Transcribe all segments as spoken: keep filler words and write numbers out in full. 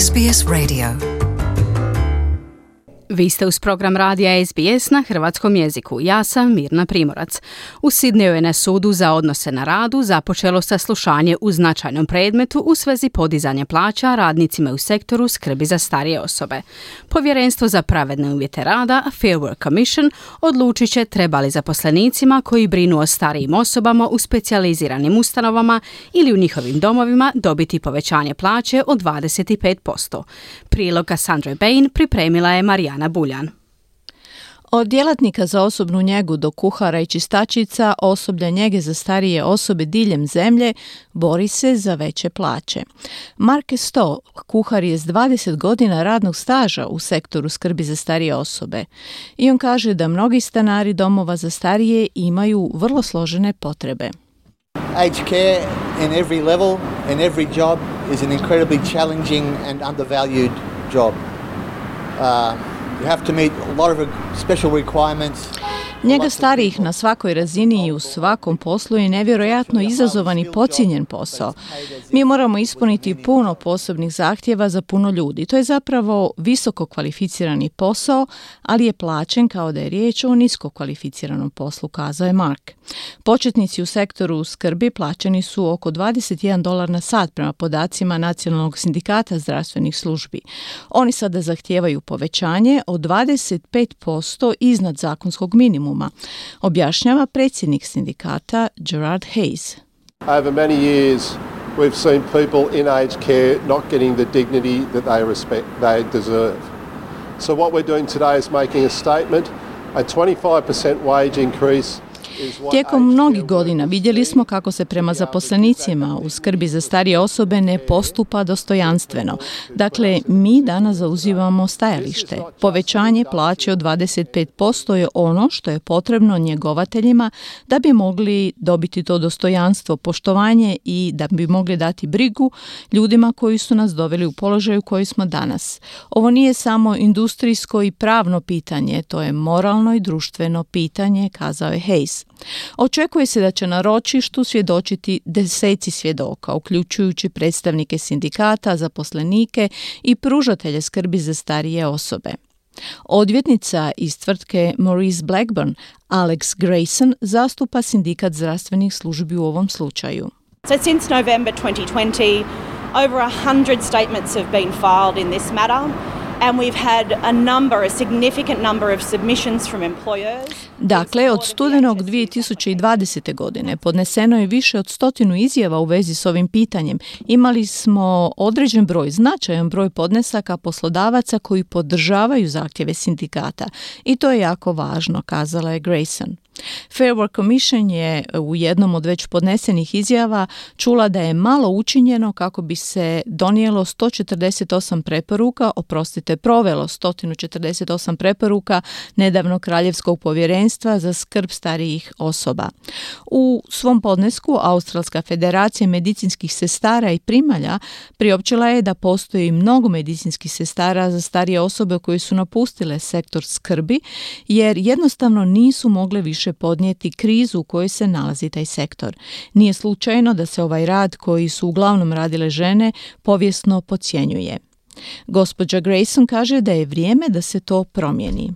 S B S Radio. Vi ste uz program radija S B S na hrvatskom jeziku. Ja sam Mirna Primorac. U Sydneyu je na sudu za odnose na radu započelo saslušanje u značajnom predmetu u svezi podizanja plaća radnicima u sektoru skrbi za starije osobe. Povjerenstvo za pravedne uvjete rada, Fair Work Commission, odlučit će treba li zaposlenicima koji brinu o starijim osobama u specijaliziranim ustanovama ili u njihovim domovima dobiti povećanje plaće od dvadeset pet posto. Priloga Sandra Bain pripremila je Marijana Buljan. Od djelatnika za osobnu njegu do kuhara i čistačica, osoblja njege za starije osobe diljem zemlje bori se za veće plaće. Mark Stow, kuhar je s dvadeset godina radnog staža u sektoru skrbi za starije osobe. I on kaže da mnogi stanari domova za starije imaju vrlo složene potrebe. Aged care in every level, in every job is an incredibly challenging and undervalued job. Uh, You have to meet a lot of special requirements. Njega starijih na svakoj razini i u svakom poslu je nevjerojatno izazovan i podcijenjen posao. Mi moramo ispuniti puno posebnih zahtjeva za puno ljudi. To je zapravo visoko kvalificirani posao, ali je plaćen kao da je riječ o nisko kvalificiranom poslu, kazao je Mark. Početnici u sektoru skrbi plaćeni su oko dvadeset jedan dolar na sat prema podacima Nacionalnog sindikata zdravstvenih službi. Oni sada zahtijevaju povećanje od dvadeset pet posto iznad zakonskog minimuma, objašnjava predsjednik sindikata Gerard Hayes. Over many years we've seen people in aged care not getting the dignity that they respect, they deserve. So what we're doing today is making a statement, a twenty-five percent wage increase. Tijekom mnogih godina vidjeli smo kako se prema zaposlenicima u skrbi za starije osobe ne postupa dostojanstveno. Dakle, mi danas zauzimamo stajalište. Povećanje plaće od dvadeset pet posto je ono što je potrebno njegovateljima da bi mogli dobiti to dostojanstvo, poštovanje i da bi mogli dati brigu ljudima koji su nas doveli u položaju koji smo danas. Ovo nije samo industrijsko i pravno pitanje, to je moralno i društveno pitanje, kazao je Hayes. Očekuje se da će na ročištu svjedočiti deseci svjedoka, uključujući predstavnike sindikata, zaposlenike i pružatelje skrbi za starije osobe. Odvjetnica iz tvrtke Maurice Blackburn, Alex Grayson, zastupa sindikat zdravstvenih službi u ovom slučaju. So since November twenty twenty, over one hundred statements have been filed in this matter. And we've had a number, a significant number of submissions from employers. Dakle, od studenog dvije tisuće dvadesete. godine podneseno je više od stotinu izjava u vezi s ovim pitanjem. Imali smo određen broj, značajan broj podnesaka poslodavaca koji podržavaju zahtjeve sindikata. I to je jako važno, kazala je Grayson. Fair Work Commission je u jednom od već podnesenih izjava čula da je malo učinjeno kako bi se donijelo sto četrdeset osam preporuka, oprostite, provelo sto četrdeset osam preporuka nedavno Kraljevskog povjerenstva za skrb starijih osoba. U svom podnesku Australska federacija medicinskih sestara i primalja priopćila je da postoji mnogo medicinskih sestara za starije osobe koje su napustile sektor skrbi jer jednostavno nisu mogle više podnijeti krizu u kojoj se nalazi taj sektor. Nije slučajno da se ovaj rad koji su uglavnom radile žene povijesno podcjenjuje. Gospođa Grayson kaže da je vrijeme da se to promijeni.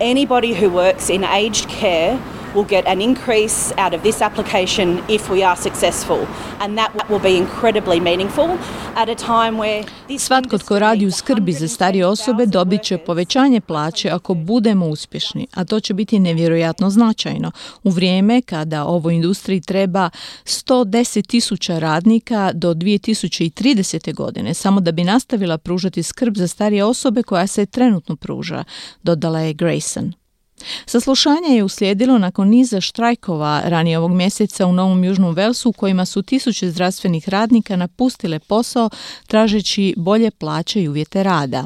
Anybody who works in aged care will get an increase out of this application if we are successful, and that will be incredibly meaningful at a time where svatko tko radi u skrbi za starije osobe dobit će povećanje plaće ako budemo uspješni, a to će biti nevjerojatno značajno u vrijeme kada ovoj industriji treba sto deset tisuća radnika do dvije tisuće tridesete. godine samo da bi nastavila pružati skrb za starije osobe koja se trenutno pruža, dodala je Grayson. Saslušanje je uslijedilo nakon niza štrajkova ranije ovog mjeseca u Novom Južnom Velsu u kojima su tisuće zdravstvenih radnika napustile posao tražeći bolje plaće i uvjete rada.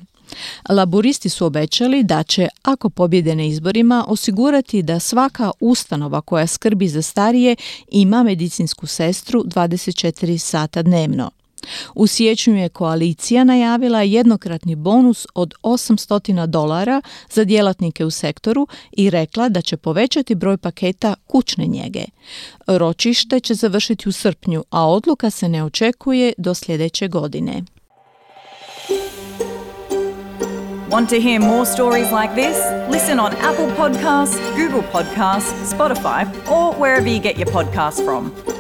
Laburisti su obećali da će, ako pobjede na izborima, osigurati da svaka ustanova koja skrbi za starije ima medicinsku sestru dvadeset četiri sata dnevno. U siječnju je koalicija najavila jednokratni bonus od osamsto dolara za djelatnike u sektoru i rekla da će povećati broj paketa kućne njege. Ročište će završiti u srpnju, a odluka se ne očekuje do sljedeće godine. Want to hear more stories like this? Listen on Apple Podcasts, Google Podcasts, Spotify, or wherever you get your podcasts from.